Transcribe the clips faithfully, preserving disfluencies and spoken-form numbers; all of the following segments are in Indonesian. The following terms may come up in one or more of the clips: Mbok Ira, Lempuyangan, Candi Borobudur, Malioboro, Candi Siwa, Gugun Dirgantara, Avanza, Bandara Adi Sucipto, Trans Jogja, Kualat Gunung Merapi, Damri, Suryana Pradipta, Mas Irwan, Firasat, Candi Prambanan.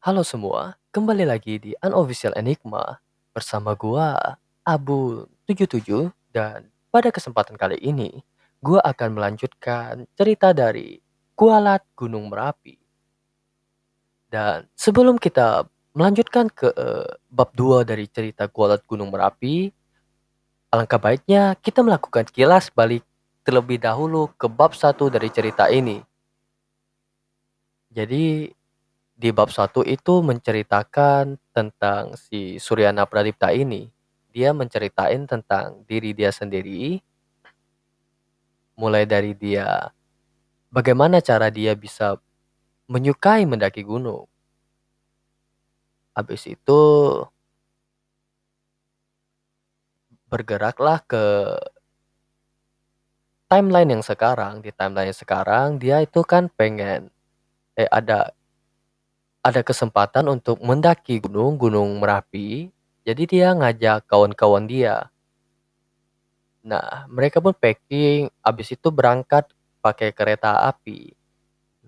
Halo semua, kembali lagi di Unofficial Enigma bersama gua Abu tujuh tujuh, dan pada kesempatan kali ini gua akan melanjutkan cerita dari Kualat Gunung Merapi. Dan sebelum kita melanjutkan ke uh, bab dua dari cerita Kualat Gunung Merapi, alangkah baiknya kita melakukan kilas balik terlebih dahulu ke bab satu dari cerita ini. Jadi di bab satu itu menceritakan tentang si Suryana Pradipta ini. Dia menceritain tentang diri dia sendiri. Mulai dari dia, bagaimana cara dia bisa menyukai mendaki gunung. Habis itu bergeraklah ke timeline yang sekarang. Di timeline yang sekarang dia itu kan pengen, eh ada... ada kesempatan untuk mendaki gunung, gunung Merapi. Jadi dia ngajak kawan-kawan dia. Nah, mereka pun packing, abis itu berangkat pakai kereta api.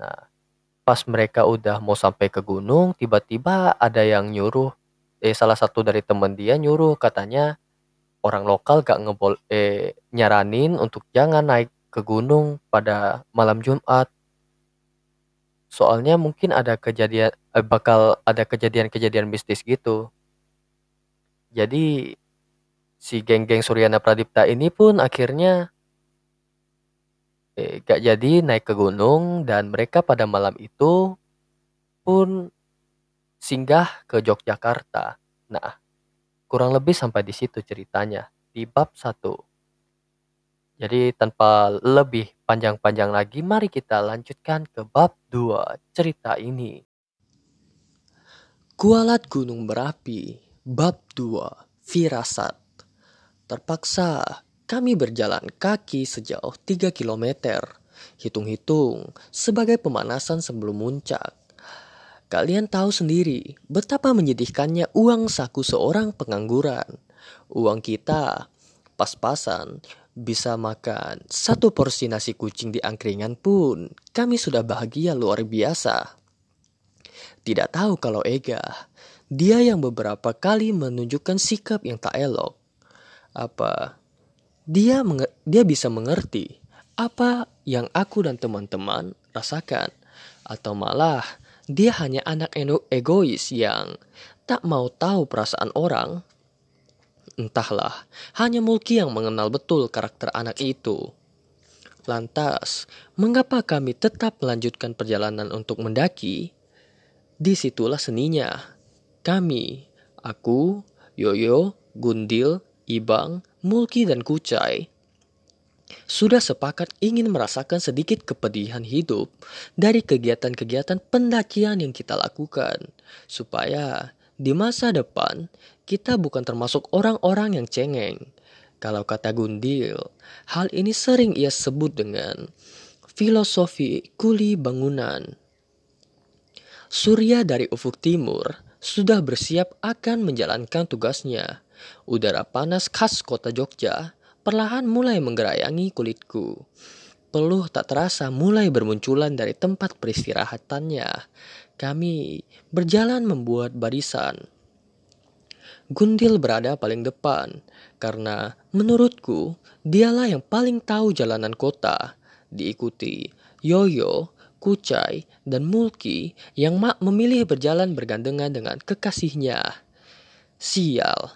Nah, pas mereka udah mau sampai ke gunung, tiba-tiba ada yang nyuruh, eh salah satu dari teman dia nyuruh, katanya orang lokal gak ngebol, eh nyaranin untuk jangan naik ke gunung pada malam Jumat. Soalnya mungkin ada kejadian, eh, bakal ada kejadian-kejadian mistis gitu. Jadi si geng-geng Suryana Pradipta ini pun akhirnya eh, gak jadi naik ke gunung, dan mereka pada malam itu pun singgah ke Yogyakarta. Nah, kurang lebih sampai di situ ceritanya di bab satu. Jadi tanpa lebih panjang-panjang lagi, mari kita lanjutkan ke bab dua cerita ini. Kualat Gunung Merapi, bab dua, Firasat. Terpaksa kami berjalan kaki sejauh tiga kilometer, hitung-hitung sebagai pemanasan sebelum puncak. Kalian tahu sendiri betapa menyedihkannya uang saku seorang pengangguran. Uang kita pas-pasan. Bisa makan satu porsi nasi kucing di angkringan pun kami sudah bahagia luar biasa. Tidak tahu kalau Ega, dia yang beberapa kali menunjukkan sikap yang tak elok. Apa dia menge- dia bisa mengerti apa yang aku dan teman-teman rasakan, atau malah dia hanya anak egois yang tak mau tahu perasaan orang? Entahlah, hanya Mulki yang mengenal betul karakter anak itu. Lantas, mengapa kami tetap melanjutkan perjalanan untuk mendaki? Disitulah seninya. Kami, aku, Yoyo, Gundil, Ibang, Mulki, dan Kucai sudah sepakat ingin merasakan sedikit kepedihan hidup dari kegiatan-kegiatan pendakian yang kita lakukan, supaya di masa depan, kita bukan termasuk orang-orang yang cengeng. Kalau kata Gundil, hal ini sering ia sebut dengan filosofi kuli bangunan. Surya dari ufuk timur sudah bersiap akan menjalankan tugasnya. Udara panas khas kota Jogja perlahan mulai menggerayangi kulitku. Peluh tak terasa mulai bermunculan dari tempat peristirahatannya. Kami berjalan membuat barisan. Gundil berada paling depan karena menurutku dialah yang paling tahu jalanan kota. Diikuti Yoyo, Kucai, dan Mulki yang mak memilih berjalan bergandengan dengan kekasihnya. Sial,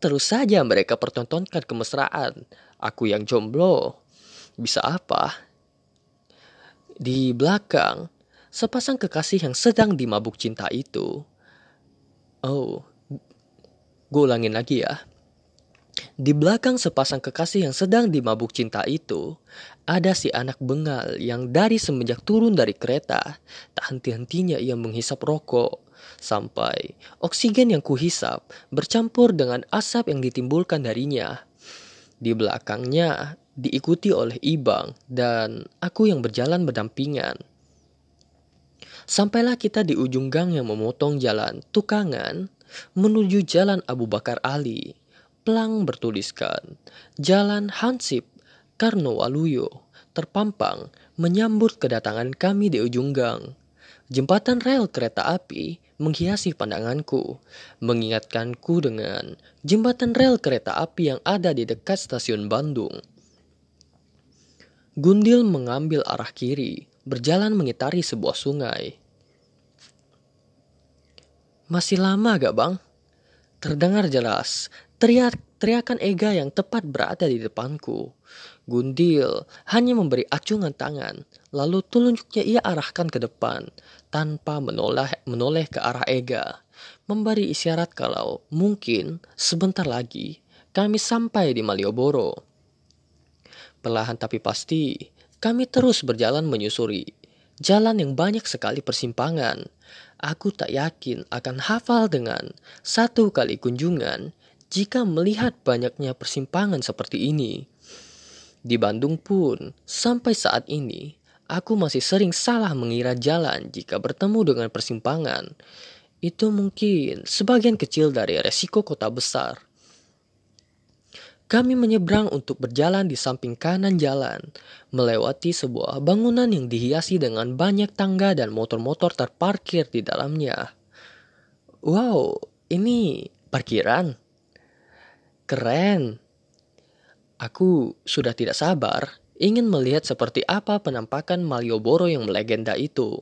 terus saja mereka pertontonkan kemesraan. Aku yang jomblo, bisa apa? Di belakang, sepasang kekasih yang sedang dimabuk cinta itu. Oh, gue ulangin lagi ya. Di belakang sepasang kekasih yang sedang dimabuk cinta itu, ada si anak bengal yang dari semenjak turun dari kereta, tak henti-hentinya ia menghisap rokok. Sampai oksigen yang kuhisap bercampur dengan asap yang ditimbulkan darinya. Di belakangnya diikuti oleh Ibang dan aku yang berjalan berdampingan. Sampailah kita di ujung gang yang memotong jalan Tukangan menuju Jalan Abu Bakar Ali. Pelang bertuliskan Jalan Hansip Karnowaluyo terpampang menyambut kedatangan kami di ujung gang. Jembatan rel kereta api menghiasi pandanganku, mengingatkanku dengan jembatan rel kereta api yang ada di dekat stasiun Bandung. Gundil mengambil arah kiri, berjalan mengitari sebuah sungai. Masih lama gak bang? Terdengar jelas teriak teriakan Ega yang tepat berada di depanku. Gundil hanya memberi acungan tangan, lalu telunjuknya ia arahkan ke depan tanpa menoleh, menoleh ke arah Ega, memberi isyarat kalau mungkin sebentar lagi kami sampai di Malioboro. Perlahan tapi pasti, kami terus berjalan menyusuri jalan yang banyak sekali persimpangan. Aku tak yakin akan hafal dengan satu kali kunjungan jika melihat banyaknya persimpangan seperti ini. Di Bandung pun, sampai saat ini, aku masih sering salah mengira jalan jika bertemu dengan persimpangan. Itu mungkin sebagian kecil dari resiko kota besar. Kami menyeberang untuk berjalan di samping kanan jalan, melewati sebuah bangunan yang dihiasi dengan banyak tangga dan motor-motor terparkir di dalamnya. Wow, ini parkiran. Keren. Aku sudah tidak sabar ingin melihat seperti apa penampakan Malioboro yang melegenda itu.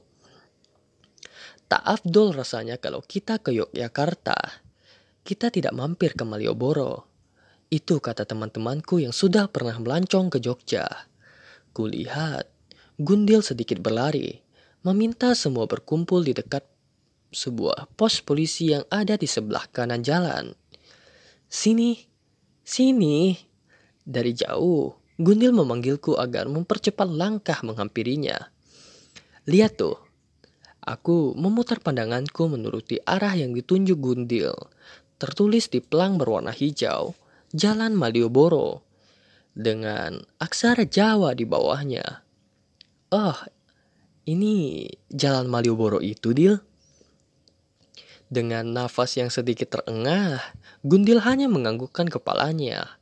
Tak afdol rasanya kalau kita ke Yogyakarta, kita tidak mampir ke Malioboro. Itu kata teman-temanku yang sudah pernah melancong ke Jogja. Kulihat, Gundil sedikit berlari, meminta semua berkumpul di dekat sebuah pos polisi yang ada di sebelah kanan jalan. Sini, sini. Dari jauh, Gundil memanggilku agar mempercepat langkah menghampirinya. Lihat tuh. Aku memutar pandanganku menuruti arah yang ditunjuk Gundil. Tertulis di pelang berwarna hijau, Jalan Malioboro, dengan aksara Jawa di bawahnya. Oh, ini Jalan Malioboro itu, Dil. Dengan nafas yang sedikit terengah, Gundil hanya menganggukkan kepalanya.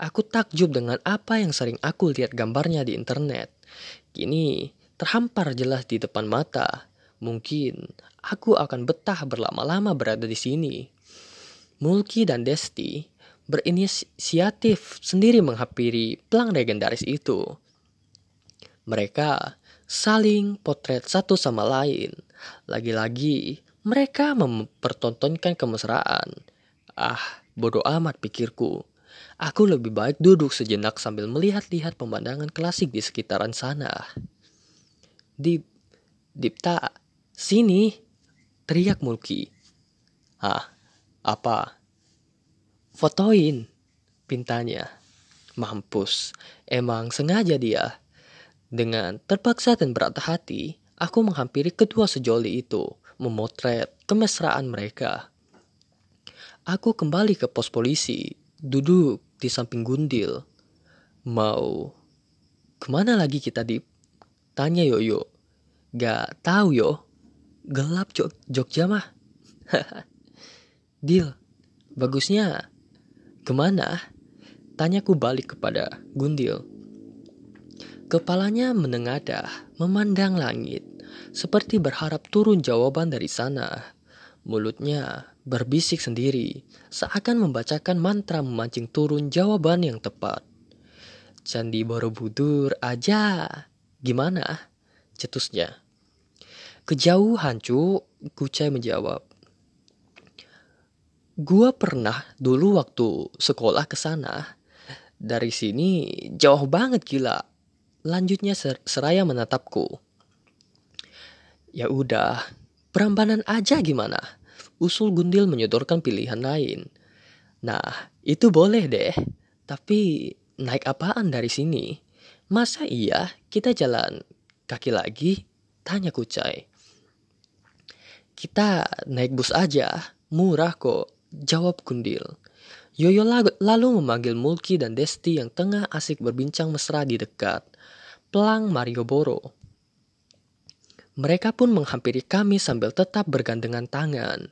Aku takjub dengan apa yang sering aku lihat gambarnya di internet. Kini terhampar jelas di depan mata. Mungkin aku akan betah berlama-lama berada di sini. Mulki dan Desti berinisiatif sendiri menghampiri pelang legendaris itu. Mereka saling potret satu sama lain. Lagi-lagi mereka mempertontonkan kemesraan. Ah, bodoh amat pikirku. Aku lebih baik duduk sejenak sambil melihat-lihat pemandangan klasik di sekitaran sana. Dip, Dipta, sini, teriak Mulki. Hah, apa? Fotoin, pintanya. Mampus, emang sengaja dia. Dengan terpaksa dan berat hati, aku menghampiri kedua sejoli itu, memotret kemesraan mereka. Aku kembali ke pos polisi, duduk di samping Gundil. Mau kemana lagi kita, Dip? Tanya Yoyo. Gak tahu yo, gelap Jog- Jogja mah. Dil, bagusnya kemana? Tanyaku balik kepada Gundil. Kepalanya menengadah, memandang langit, seperti berharap turun jawaban dari sana. Mulutnya berbisik sendiri, seakan membacakan mantra memancing turun jawaban yang tepat. Candi Borobudur aja. Gimana? Cetusnya. Kejauhan cu, Kucai menjawab. Gua pernah dulu waktu sekolah ke sana. Dari sini jauh banget gila. Lanjutnya ser- seraya menatapku. Ya udah, Prambanan aja gimana? Usul Gundil menyodorkan pilihan lain. Nah, itu boleh deh. Tapi naik apaan dari sini? Masa iya kita jalan kaki lagi? Tanya Kucai. Kita naik bus aja, murah kok, jawab Gundil. Yoyo lalu memanggil Mulki dan Desti yang tengah asik berbincang mesra di dekat pelang Malioboro. Mereka pun menghampiri kami sambil tetap bergandengan tangan.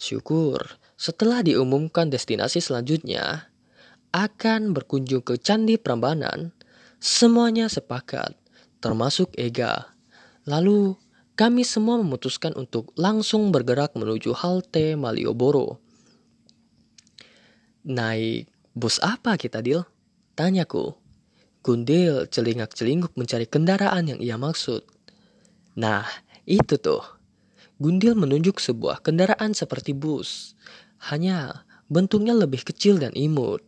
Syukur, setelah diumumkan destinasi selanjutnya akan berkunjung ke Candi Prambanan, semuanya sepakat, termasuk Ega. Lalu kami semua memutuskan untuk langsung bergerak menuju halte Malioboro. Naik bus apa kita, Dil? Tanyaku. Gundil celingak-celinguk mencari kendaraan yang ia maksud. Nah, itu tuh. Gundil menunjuk sebuah kendaraan seperti bus. Hanya bentuknya lebih kecil dan imut.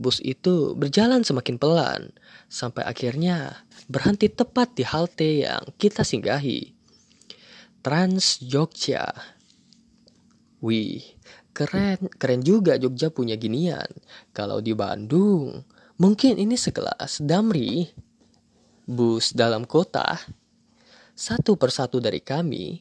Bus itu berjalan semakin pelan, sampai akhirnya berhenti tepat di halte yang kita singgahi. Trans Jogja. Wih, keren, keren juga Jogja punya ginian. Kalau di Bandung, mungkin ini sekelas Damri. Bus dalam kota. Satu persatu dari kami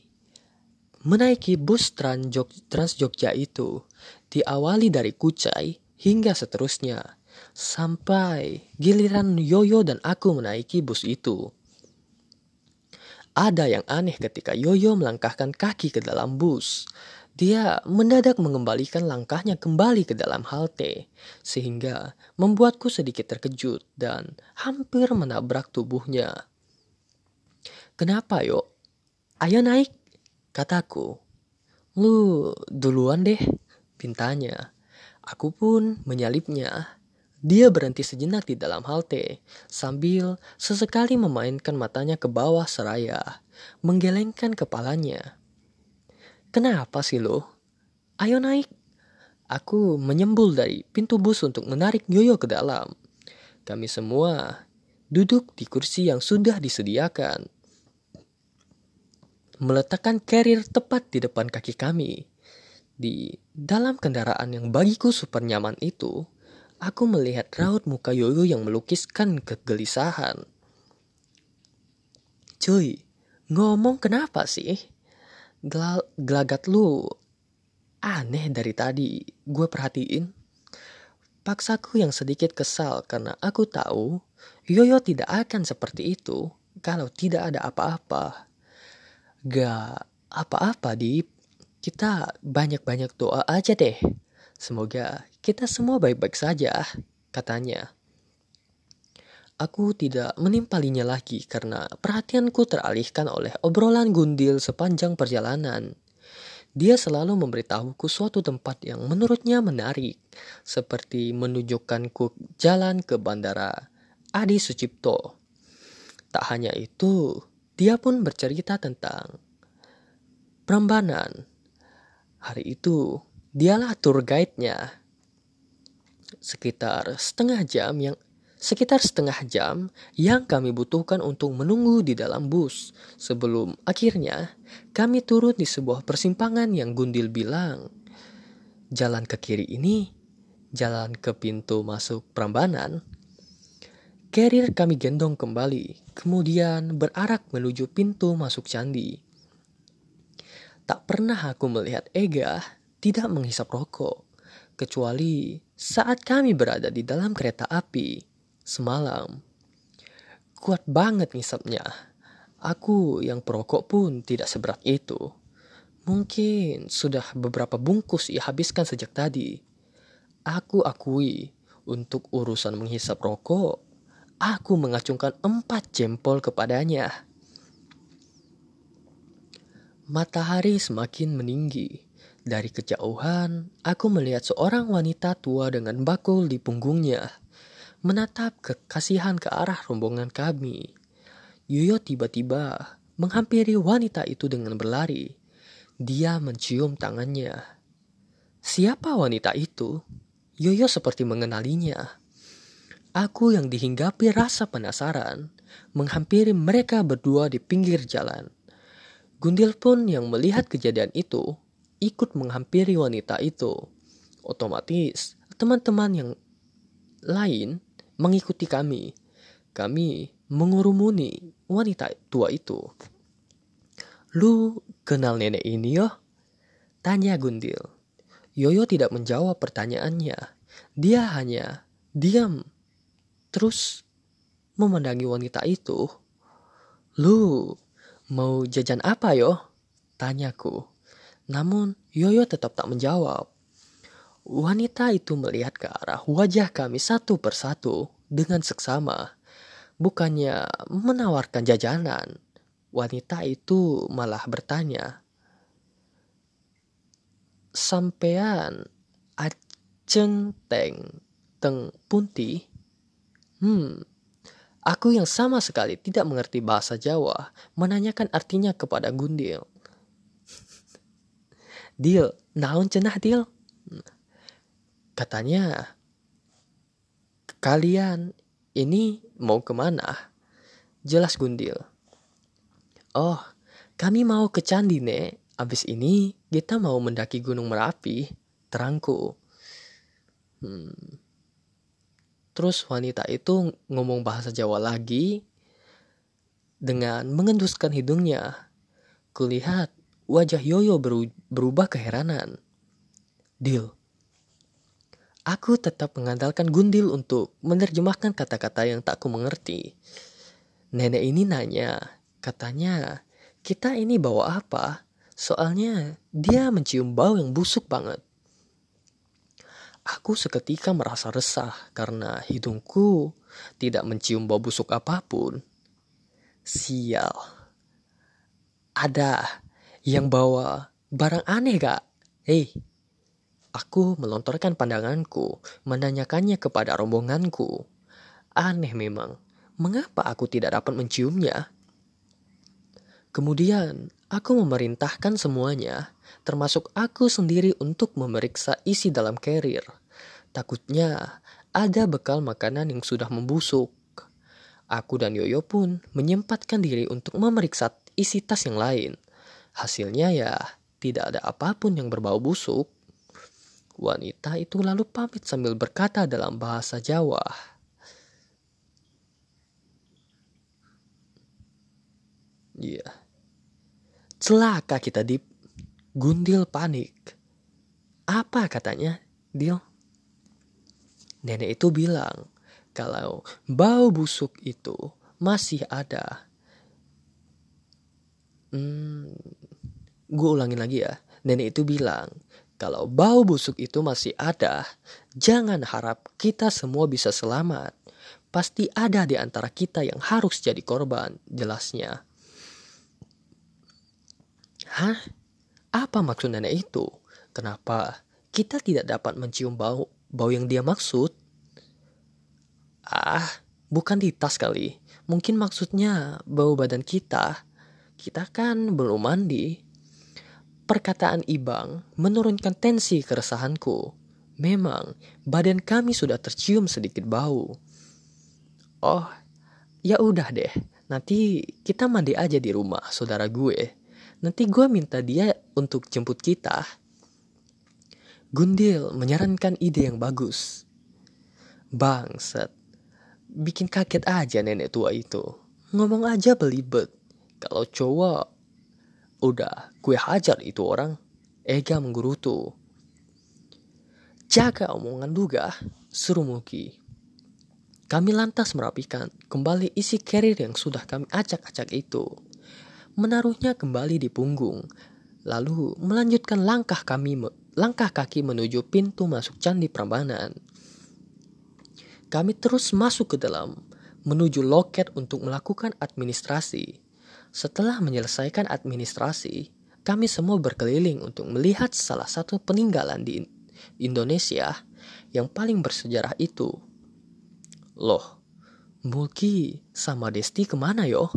menaiki bus Trans Jog- Trans Jogja itu, diawali dari Kucai hingga seterusnya, sampai giliran Yoyo dan aku menaiki bus itu. Ada yang aneh ketika Yoyo melangkahkan kaki ke dalam bus. Dia mendadak mengembalikan langkahnya kembali ke dalam halte, sehingga membuatku sedikit terkejut dan hampir menabrak tubuhnya. Kenapa, Yo? Ayo naik, kataku. Lu duluan deh, pintanya. Aku pun menyalipnya. Dia berhenti sejenak di dalam halte sambil sesekali memainkan matanya ke bawah seraya menggelengkan kepalanya. Kenapa sih lo? Ayo naik. Aku menyembul dari pintu bus untuk menarik Yoyo ke dalam. Kami semua duduk di kursi yang sudah disediakan. Meletakkan carrier tepat di depan kaki kami. Di dalam kendaraan yang bagiku super nyaman itu, aku melihat raut muka Yoyo yang melukiskan kegelisahan. Cuy, ngomong kenapa sih? Gel- gelagat lu aneh dari tadi, gue perhatiin. Paksaku yang sedikit kesal karena aku tahu Yoyo tidak akan seperti itu kalau tidak ada apa-apa. Gak apa-apa, Dip. Kita banyak-banyak doa aja deh. Semoga kita semua baik-baik saja, katanya. Aku tidak menimpalinya lagi karena perhatianku teralihkan oleh obrolan Gundil sepanjang perjalanan. Dia selalu memberitahuku suatu tempat yang menurutnya menarik, seperti menunjukkanku jalan ke Bandara Adi Sucipto. Tak hanya itu, dia pun bercerita tentang Prambanan. Hari itu, dialah tour guide-nya. Sekitar setengah jam yang sekitar setengah jam yang kami butuhkan untuk menunggu di dalam bus sebelum akhirnya kami turun di sebuah persimpangan yang Gundil bilang, "Jalan ke kiri ini, jalan ke pintu masuk Prambanan." Carrier kami gendong kembali, kemudian berarak menuju pintu masuk candi. Tak pernah aku melihat Ega tidak menghisap rokok, kecuali saat kami berada di dalam kereta api semalam. Kuat banget ngisapnya. Aku yang perokok pun tidak seberat itu. Mungkin sudah beberapa bungkus ia habiskan sejak tadi. Aku akui, untuk urusan menghisap rokok, aku mengacungkan empat jempol kepadanya. Matahari semakin meninggi. Dari kejauhan, aku melihat seorang wanita tua dengan bakul di punggungnya, menatap kekasihan ke arah rombongan kami. Yoyo tiba-tiba menghampiri wanita itu dengan berlari. Dia mencium tangannya. Siapa wanita itu? Yoyo seperti mengenalinya. Aku yang dihinggapi rasa penasaran, menghampiri mereka berdua di pinggir jalan. Gundil pun yang melihat kejadian itu ikut menghampiri wanita itu. Otomatis teman-teman yang lain mengikuti kami. Kami mengurumuni wanita tua itu. "Lu kenal nenek ini yo?" tanya Gundil. Yoyo tidak menjawab pertanyaannya. Dia hanya diam terus memandangi wanita itu. "Lu mau jajan apa, Yo?" tanyaku. Namun, Yoyo tetap tak menjawab. Wanita itu melihat ke arah wajah kami satu persatu dengan seksama. Bukannya menawarkan jajanan, wanita itu malah bertanya, "Sampean ajeng teng teng punti?" Hmm, aku yang sama sekali tidak mengerti bahasa Jawa menanyakan artinya kepada Gundil. "Dil, naon cenah Dil?" Katanya, "Kalian ini mau kemana?" Jelas Gundil. "Oh, kami mau ke Candi, Nek. Abis ini kita mau mendaki Gunung Merapi," terangku. Hmm. Terus wanita itu ngomong bahasa Jawa lagi dengan mengenduskan hidungnya. Kulihat wajah Yoyo berubah keheranan. "Dil." Aku tetap mengandalkan Gundil untuk menerjemahkan kata-kata yang tak ku mengerti. Nenek ini nanya, katanya, "Kita ini bawa apa? Soalnya dia mencium bau yang busuk banget." Aku seketika merasa resah karena hidungku tidak mencium bau busuk apapun. Sial. Ada yang bawa barang aneh gak? Hei. Aku melontarkan pandanganku, menanyakannya kepada rombonganku. Aneh memang, mengapa aku tidak dapat menciumnya? Kemudian, aku memerintahkan semuanya, termasuk aku sendiri untuk memeriksa isi dalam kerir. Takutnya, ada bekal makanan yang sudah membusuk. Aku dan Yoyo pun menyempatkan diri untuk memeriksa isi tas yang lain. Hasilnya ya, tidak ada apapun yang berbau busuk. Wanita itu lalu pamit sambil berkata dalam bahasa Jawa, "Ya, yeah. Celaka kita, Dip." Gundil panik. "Apa katanya, Dil?" Nenek itu bilang kalau bau busuk itu masih ada. Hmm, gue ulangin lagi ya. Nenek itu bilang, kalau bau busuk itu masih ada, jangan harap kita semua bisa selamat. Pasti ada di antara kita yang harus jadi korban, jelasnya. Hah? Apa maksud nenek itu? Kenapa kita tidak dapat mencium bau bau yang dia maksud? Ah, bukan di tas kali. Mungkin maksudnya bau badan kita. Kita kan belum mandi. Perkataan Ibang menurunkan tensi keresahanku. Memang, badan kami sudah tercium sedikit bau. "Oh, ya udah deh. Nanti kita mandi aja di rumah saudara gue. Nanti gue minta dia untuk jemput kita." Gundil menyarankan ide yang bagus. Bangset. Bikin kaget aja nenek tua itu. Ngomong aja belibet. Kalau cowok, udah, gue hajar itu orang. Ega menggerutu. Jaga omongan duga, suruh Muki. Kami lantas merapikan kembali isi kerir yang sudah kami acak-acak itu. Menaruhnya kembali di punggung. Lalu melanjutkan langkah kami langkah kaki menuju pintu masuk Candi Prambanan. Kami terus masuk ke dalam, menuju loket untuk melakukan administrasi. Setelah menyelesaikan administrasi, kami semua berkeliling untuk melihat salah satu peninggalan di Indonesia yang paling bersejarah itu. "Loh, Mulki sama Desti kemana yo?"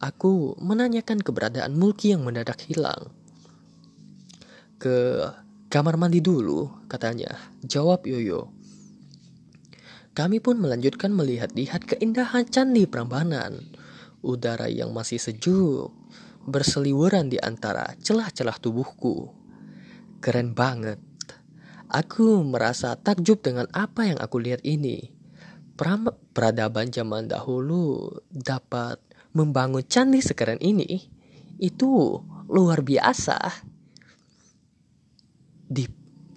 Aku menanyakan keberadaan Mulki yang mendadak hilang. "Ke kamar mandi dulu," katanya, jawab Yoyo. Kami pun melanjutkan melihat-lihat keindahan Candi Prambanan. Udara yang masih sejuk berseliweran di antara celah-celah tubuhku. Keren banget. Aku merasa takjub dengan apa yang aku lihat ini. Pra- peradaban zaman dahulu dapat membangun candi sekeren ini. Itu luar biasa. Dip,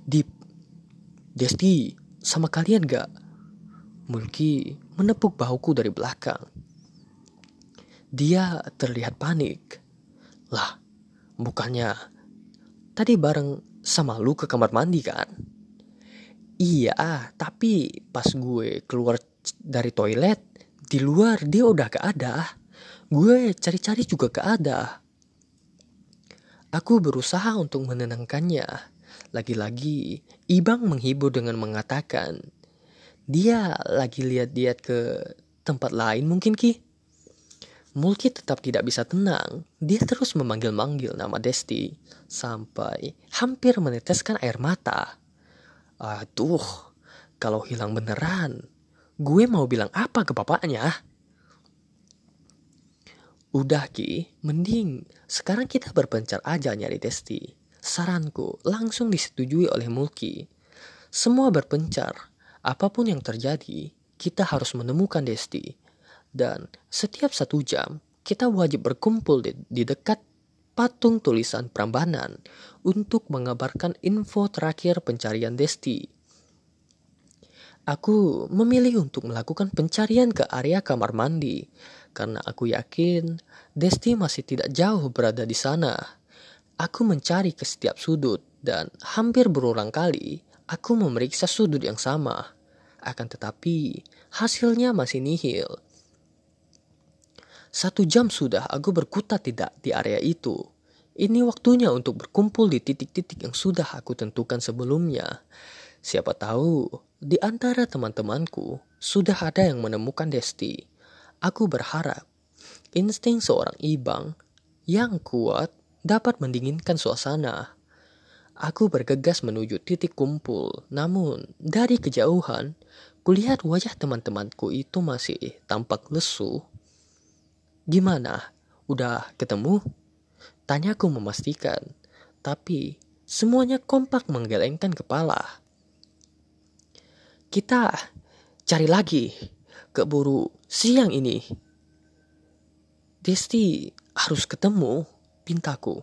Dip, Desti, sama kalian gak?" Mulki menepuk bahuku dari belakang. Dia terlihat panik. "Lah, bukannya tadi bareng sama lu ke kamar mandi kan?" "Iya, tapi pas gue keluar dari toilet, di luar dia udah gak ada. Gue cari-cari juga gak ada. Aku berusaha untuk menenangkannya. Lagi-lagi, Ibang menghibur dengan mengatakan, dia lagi lihat-lihat ke tempat lain mungkin, Ki. Mulki tetap tidak bisa tenang. Dia terus memanggil-manggil nama Desti, sampai hampir meneteskan air mata. Aduh, kalau hilang beneran, gue mau bilang apa ke bapaknya? Udah, Ki, mending sekarang kita berpencar aja nyari Desti. Saranku langsung disetujui oleh Mulki. Semua berpencar. Apapun yang terjadi, kita harus menemukan Desti. Dan setiap satu jam, kita wajib berkumpul di, di dekat patung tulisan Prambanan untuk mengabarkan info terakhir pencarian Desti. Aku memilih untuk melakukan pencarian ke area kamar mandi, karena aku yakin Desti masih tidak jauh berada di sana. Aku mencari ke setiap sudut dan hampir berulang kali aku memeriksa sudut yang sama. Akan tetapi hasilnya masih nihil. Satu jam sudah aku berkutat tidak di area itu. Ini waktunya untuk berkumpul di titik-titik yang sudah aku tentukan sebelumnya. Siapa tahu di antara teman-temanku sudah ada yang menemukan Desti. Aku berharap insting seorang Ibang yang kuat dapat mendinginkan suasana. Aku bergegas menuju titik kumpul, namun dari kejauhan kulihat wajah teman-temanku itu masih tampak lesu. Gimana? Udah ketemu? Tanyaku memastikan, tapi semuanya kompak menggelengkan kepala. Kita cari lagi. Keburu siang ini. Desti harus ketemu, pintaku.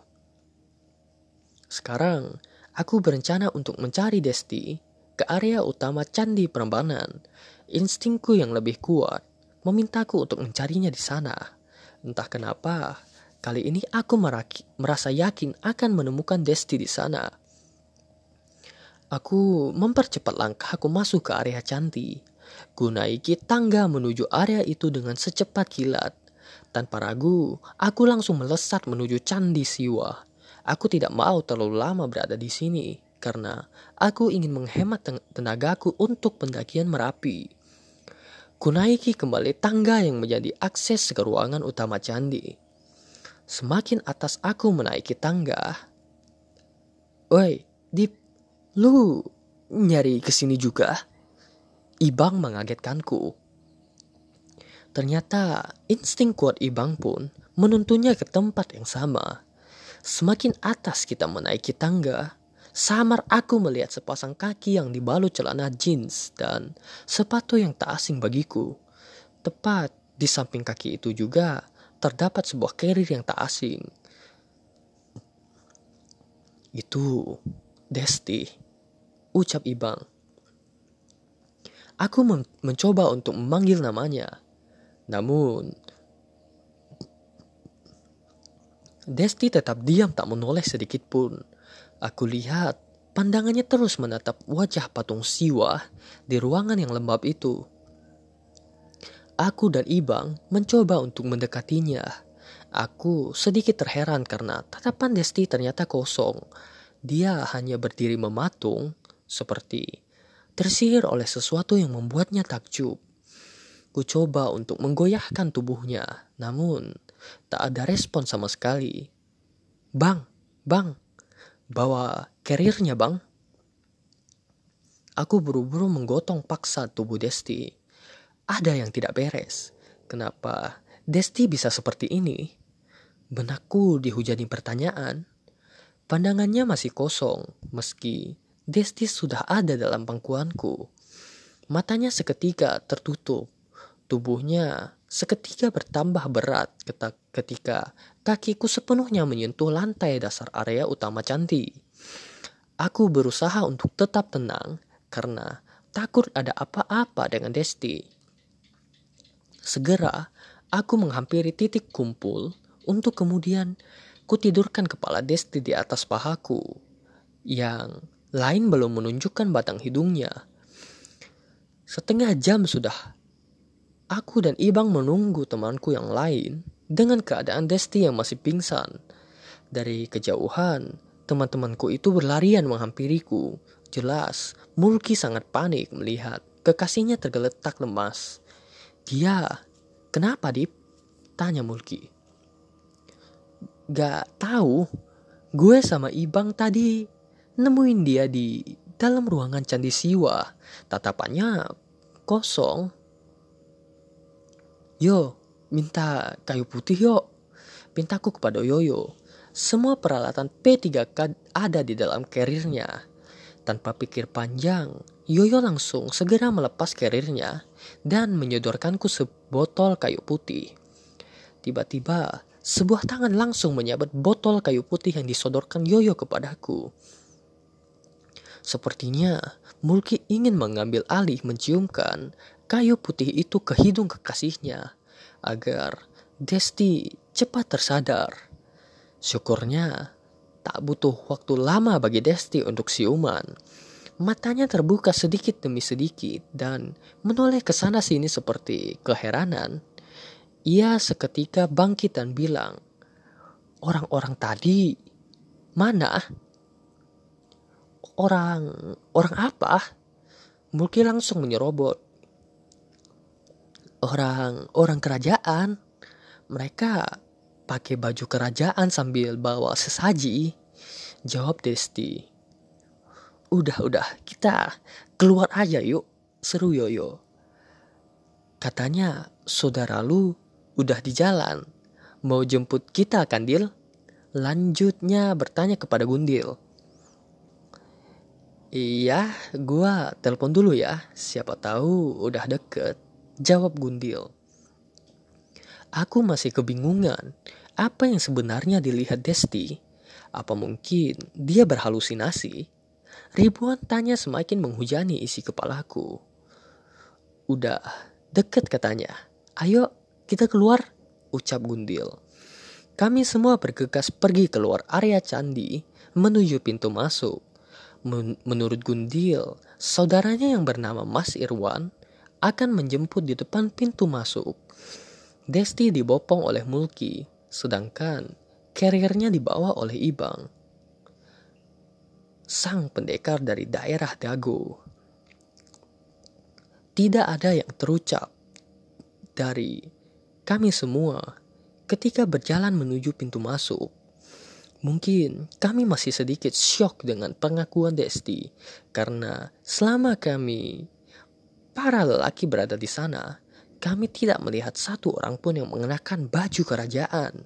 Sekarang aku berencana untuk mencari Desti ke area utama Candi Prambanan. Instingku yang lebih kuat memintaku untuk mencarinya di sana. Entah kenapa, kali ini aku meraki, merasa yakin akan menemukan Desti di sana. Aku mempercepat langkahku masuk ke area candi. Ku naiki tangga menuju area itu dengan secepat kilat. Tanpa ragu, aku langsung melesat menuju Candi Siwa. Aku tidak mau terlalu lama berada di sini, karena aku ingin menghemat ten- tenagaku untuk pendakian Merapi. Ku naiki kembali tangga yang menjadi akses ke ruangan utama candi. Semakin atas aku menaiki tangga. Woi, Dip, lu nyari kesini juga? Ibang mengagetkanku. Ternyata insting kuat Ibang pun menuntunnya ke tempat yang sama. Semakin atas kita menaiki tangga, samar aku melihat sepasang kaki yang dibalut celana jeans dan sepatu yang tak asing bagiku. Tepat di samping kaki itu juga terdapat sebuah carrier yang tak asing. Itu Desti, ucap Ibang. Aku men- mencoba untuk memanggil namanya. Namun, Desti tetap diam tak menoleh sedikit pun. Aku lihat pandangannya terus menatap wajah patung Siwa di ruangan yang lembab itu. Aku dan Ibang mencoba untuk mendekatinya. Aku sedikit terheran karena tatapan Desti ternyata kosong. Dia hanya berdiri mematung seperti tersihir oleh sesuatu yang membuatnya takjub. Ku coba untuk menggoyahkan tubuhnya, namun tak ada respon sama sekali. Bang, bang, bawa carrier-nya bang. Aku buru-buru menggotong paksa tubuh Desti. Ada yang tidak beres. Kenapa Desti bisa seperti ini? Benakku dihujani pertanyaan. Pandangannya masih kosong, meski Desti sudah ada dalam pangkuanku. Matanya seketika tertutup. Tubuhnya seketika bertambah berat ketika kakiku sepenuhnya menyentuh lantai dasar area utama candi. Aku berusaha untuk tetap tenang karena takut ada apa-apa dengan Desti. Segera aku menghampiri titik kumpul untuk kemudian kutidurkan kepala Desti di atas pahaku yang lain belum menunjukkan batang hidungnya. Setengah jam sudah aku dan Ibang menunggu temanku yang lain dengan keadaan Desti yang masih pingsan. Dari kejauhan, teman-temanku itu berlarian menghampiriku. Jelas, Mulki sangat panik melihat kekasihnya tergeletak lemas. Dia, kenapa Dip? Tanya Mulki. Gak tahu, gue sama Ibang tadi nemuin dia di dalam ruangan Candi Siwa. Tatapannya kosong. Yo, minta kayu putih yo. Pintaku kepada Yoyo. Semua peralatan P tiga K ada di dalam karirnya. Tanpa pikir panjang, Yoyo langsung segera melepas karirnya dan menyodorkanku sebotol kayu putih. Tiba-tiba, sebuah tangan langsung menyabat botol kayu putih yang disodorkan Yoyo kepadaku. Sepertinya Mulki ingin mengambil alih menciumkan kayu putih itu ke hidung kekasihnya agar Desti cepat tersadar. Syukurnya tak butuh waktu lama bagi Desti untuk siuman. Matanya terbuka sedikit demi sedikit dan menoleh ke sana sini seperti keheranan. Ia seketika bangkit dan bilang, "Orang-orang tadi mana? Orang, orang apa?" Mulki langsung menyerobot. "Orang, orang kerajaan. Mereka pakai baju kerajaan sambil bawa sesaji," jawab Desti. "Udah, udah, kita keluar aja yuk," seru Yoyo. Katanya, "Saudara lu udah di jalan, mau jemput kita Kandil?" lanjutnya bertanya kepada Gundil. "Iya, gua telepon dulu ya, siapa tahu udah deket," jawab Gundil. Aku masih kebingungan, apa yang sebenarnya dilihat Desti? Apa mungkin dia berhalusinasi? Ribuan tanya semakin menghujani isi kepalaku. "Udah deket katanya, ayo kita keluar," ucap Gundil. Kami semua bergegas pergi keluar area candi menuju pintu masuk. Men- menurut Gundil, saudaranya yang bernama Mas Irwan akan menjemput di depan pintu masuk. Desti dibopong oleh Mulki, sedangkan karirnya dibawa oleh Ibang, sang pendekar dari daerah Dago. Tidak ada yang terucap dari kami semua ketika berjalan menuju pintu masuk. Mungkin kami masih sedikit syok dengan pengakuan Desti, karena selama kami para lelaki berada di sana, kami tidak melihat satu orang pun yang mengenakan baju kerajaan.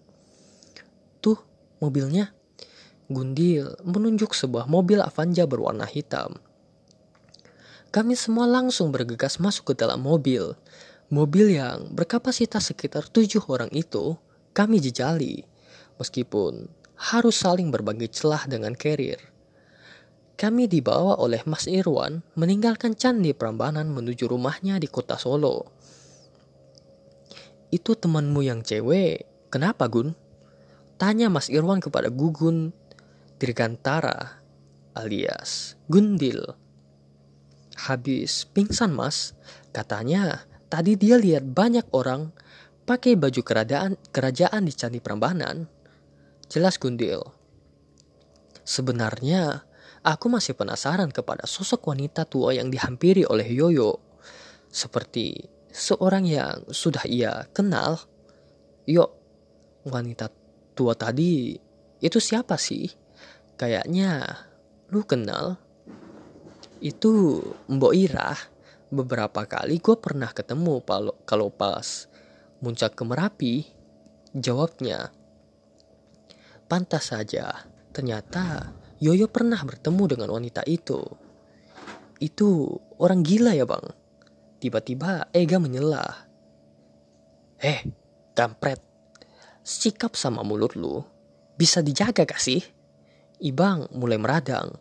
"Tuh mobilnya," Gundil menunjuk sebuah mobil Avanza berwarna hitam. Kami semua langsung bergegas masuk ke dalam mobil. Mobil yang berkapasitas sekitar tujuh orang itu kami jejali, meskipun harus saling berbagi celah dengan carrier. Kami dibawa oleh Mas Irwan meninggalkan Candi Prambanan menuju rumahnya di kota Solo. "Itu temanmu yang cewek, kenapa Gun?" tanya Mas Irwan kepada Gugun Dirgantara alias Gundil. "Habis pingsan Mas, katanya tadi dia lihat banyak orang pakai baju kerajaan, kerajaan di Candi Prambanan," jelas Gundil. Sebenarnya, aku masih penasaran kepada sosok wanita tua yang dihampiri oleh Yoyo. Seperti seorang yang sudah ia kenal. "Yo, wanita tua tadi itu siapa sih? Kayaknya lu kenal." "Itu Mbok Ira. Beberapa kali gue pernah ketemu palo, kalau pas muncak ke Merapi," jawabnya. Pantas saja, ternyata Yoyo pernah bertemu dengan wanita itu. "Itu orang gila ya bang?" tiba-tiba Ega menyela. "Eh, kampret, sikap sama mulut lu bisa dijaga gak sih?" Ibang mulai meradang.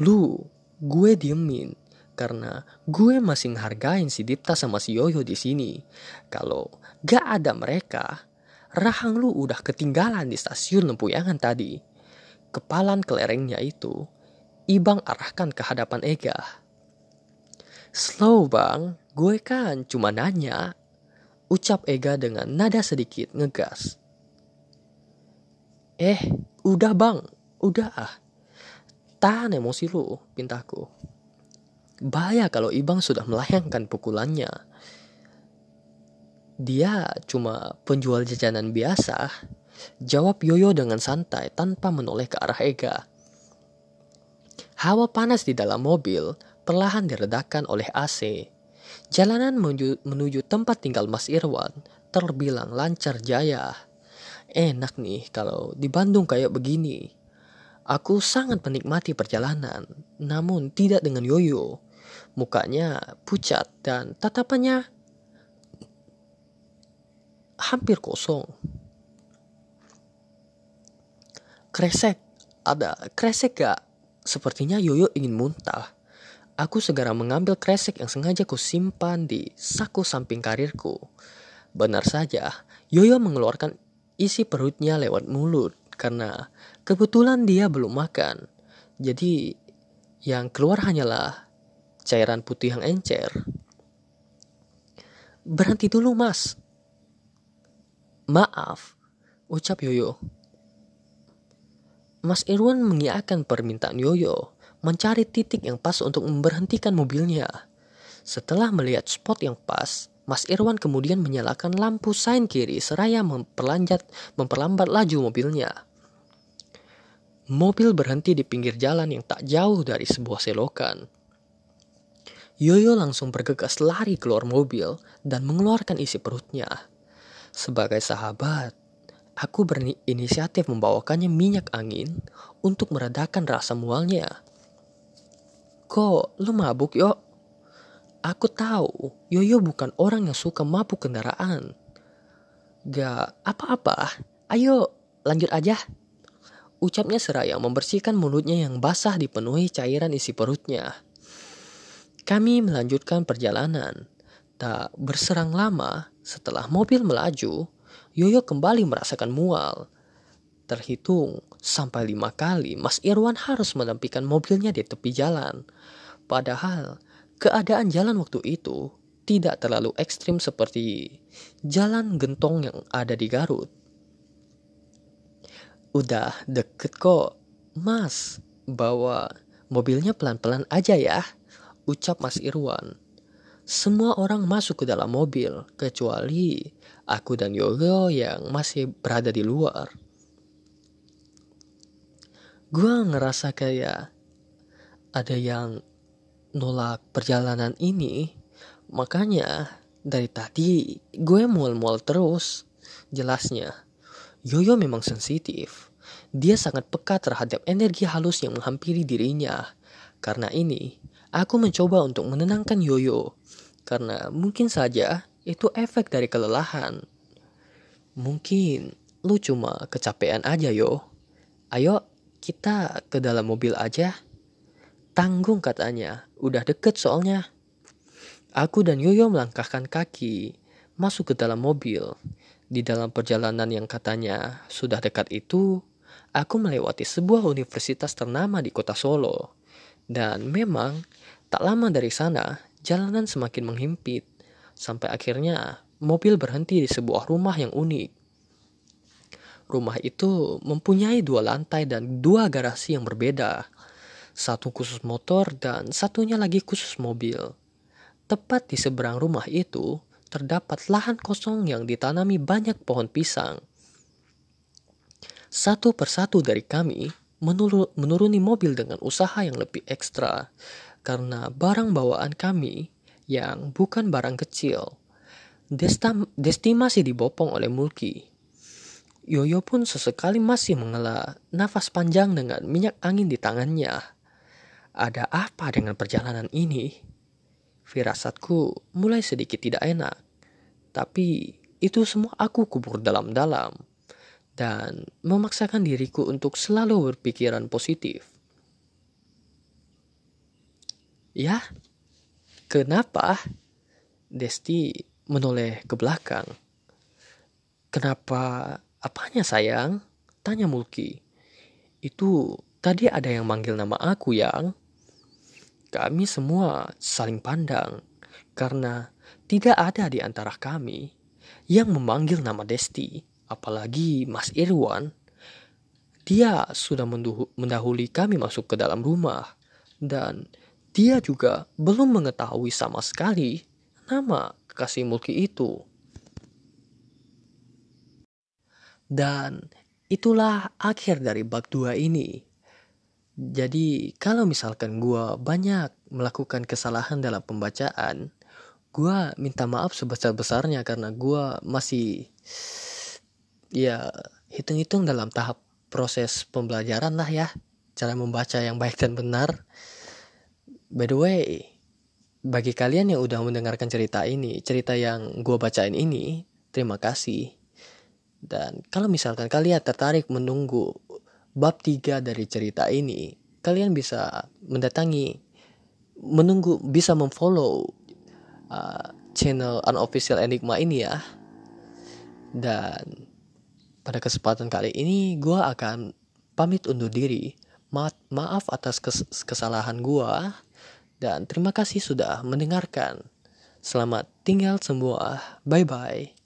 "Lu, gue diemin. Karena gue masih ngehargain si Dipta sama si Yoyo di sini. Kalau gak ada mereka, rahang lu udah ketinggalan di stasiun Lempuyangan tadi." Kepalan kelerengnya itu Ibang arahkan ke hadapan Ega. "Slow bang, gue kan cuma nanya," ucap Ega dengan nada sedikit ngegas. Eh, udah bang, udah ah. Tahan emosi lu, pintaku. Bahaya kalau Ibang sudah melayangkan pukulannya. Dia cuma penjual jajanan biasa, jawab Yoyo dengan santai tanpa menoleh ke arah Ega. Hawa panas di dalam mobil perlahan diredakan oleh A C. Jalanan menuju, menuju tempat tinggal Mas Irwan terbilang lancar jaya. Enak nih kalau di Bandung kayak begini. Aku sangat menikmati perjalanan, namun tidak dengan Yoyo. Mukanya pucat dan tatapannya hampir kosong. Kresek, ada kresek gak? Sepertinya Yoyo ingin muntah. Aku segera mengambil kresek yang sengaja kusimpan di saku samping karirku. Benar saja, Yoyo mengeluarkan isi perutnya lewat mulut karena kebetulan dia belum makan. Jadi yang keluar hanyalah cairan putih yang encer. Berhenti dulu, Mas. Maaf, ucap Yoyo. Mas Irwan mengiyakan permintaan Yoyo, mencari titik yang pas untuk memberhentikan mobilnya. Setelah melihat spot yang pas, Mas Irwan kemudian menyalakan lampu sein kiri seraya memperlanjat, memperlambat laju mobilnya. Mobil berhenti di pinggir jalan yang tak jauh dari sebuah selokan. Yoyo langsung bergegas lari keluar mobil dan mengeluarkan isi perutnya. Sebagai sahabat, aku berinisiatif membawakannya minyak angin untuk meredakan rasa mualnya. Kok lu mabuk, Yo? Aku tahu Yoyo bukan orang yang suka mabuk kendaraan. Gak apa-apa, ayo lanjut aja, ucapnya seraya membersihkan mulutnya yang basah dipenuhi cairan isi perutnya. Kami melanjutkan perjalanan. Tak berserang lama setelah mobil melaju, Yoyo kembali merasakan mual. Terhitung sampai lima kali Mas Irwan harus menempikan mobilnya di tepi jalan. Padahal keadaan jalan waktu itu tidak terlalu ekstrim seperti jalan gentong yang ada di Garut. Udah deket kok, Mas. Bawa mobilnya pelan-pelan aja ya, ucap Mas Irwan. Semua orang masuk ke dalam mobil, kecuali aku dan Yoyo yang masih berada di luar. Gua ngerasa kayak ada yang nolak perjalanan ini, makanya dari tadi gue mual-mual terus, jelasnya. Yoyo memang sensitif, dia sangat peka terhadap energi halus yang menghampiri dirinya. Karena ini, aku mencoba untuk menenangkan Yoyo, karena mungkin saja itu efek dari kelelahan. Mungkin lu cuma kecapean aja, Yo. Ayo kita ke dalam mobil aja. Tanggung katanya, udah deket soalnya. Aku dan Yoyo melangkahkan kaki masuk ke dalam mobil. Di dalam perjalanan yang katanya sudah dekat itu, aku melewati sebuah universitas ternama di kota Solo. Dan memang tak lama dari sana, jalanan semakin menghimpit. Sampai akhirnya mobil berhenti di sebuah rumah yang unik. Rumah itu mempunyai dua lantai dan dua garasi yang berbeda. Satu khusus motor dan satunya lagi khusus mobil. Tepat di seberang rumah itu, terdapat lahan kosong yang ditanami banyak pohon pisang. Satu persatu dari kami menur- menuruni mobil dengan usaha yang lebih ekstra. Karena barang bawaan kami yang bukan barang kecil. Destam- Desti masih dibopong oleh Mulki. Yoyo pun sesekali masih menghela nafas panjang dengan minyak angin di tangannya. Ada apa dengan perjalanan ini? Firasatku mulai sedikit tidak enak. Tapi itu semua aku kubur dalam-dalam. Dan memaksakan diriku untuk selalu berpikiran positif. Ya, kenapa? Desti menoleh ke belakang. Kenapa apanya sayang? Tanya Mulki. Itu tadi ada yang manggil nama aku yang... Kami semua saling pandang karena tidak ada di antara kami yang memanggil nama Desti, apalagi Mas Irwan. Dia sudah mendahului kami masuk ke dalam rumah, dan dia juga belum mengetahui sama sekali nama kekasih Mulki itu. Dan itulah akhir dari bab dua ini. Jadi kalau misalkan gua banyak melakukan kesalahan dalam pembacaan, gua minta maaf sebesar-besarnya karena gua masih ya hitung-hitung dalam tahap proses pembelajaran lah ya, cara membaca yang baik dan benar. By the way, bagi kalian yang udah mendengarkan cerita ini, cerita yang gue bacain ini, terima kasih. Dan kalau misalkan kalian tertarik menunggu bab tiga dari cerita ini, kalian bisa mendatangi, menunggu, bisa memfollow uh, channel Unofficial Enigma ini ya. Dan pada kesempatan kali ini gue akan pamit undur diri. Ma- maaf atas kes- kesalahan gue. Dan terima kasih sudah mendengarkan. Selamat tinggal semua. Bye-bye.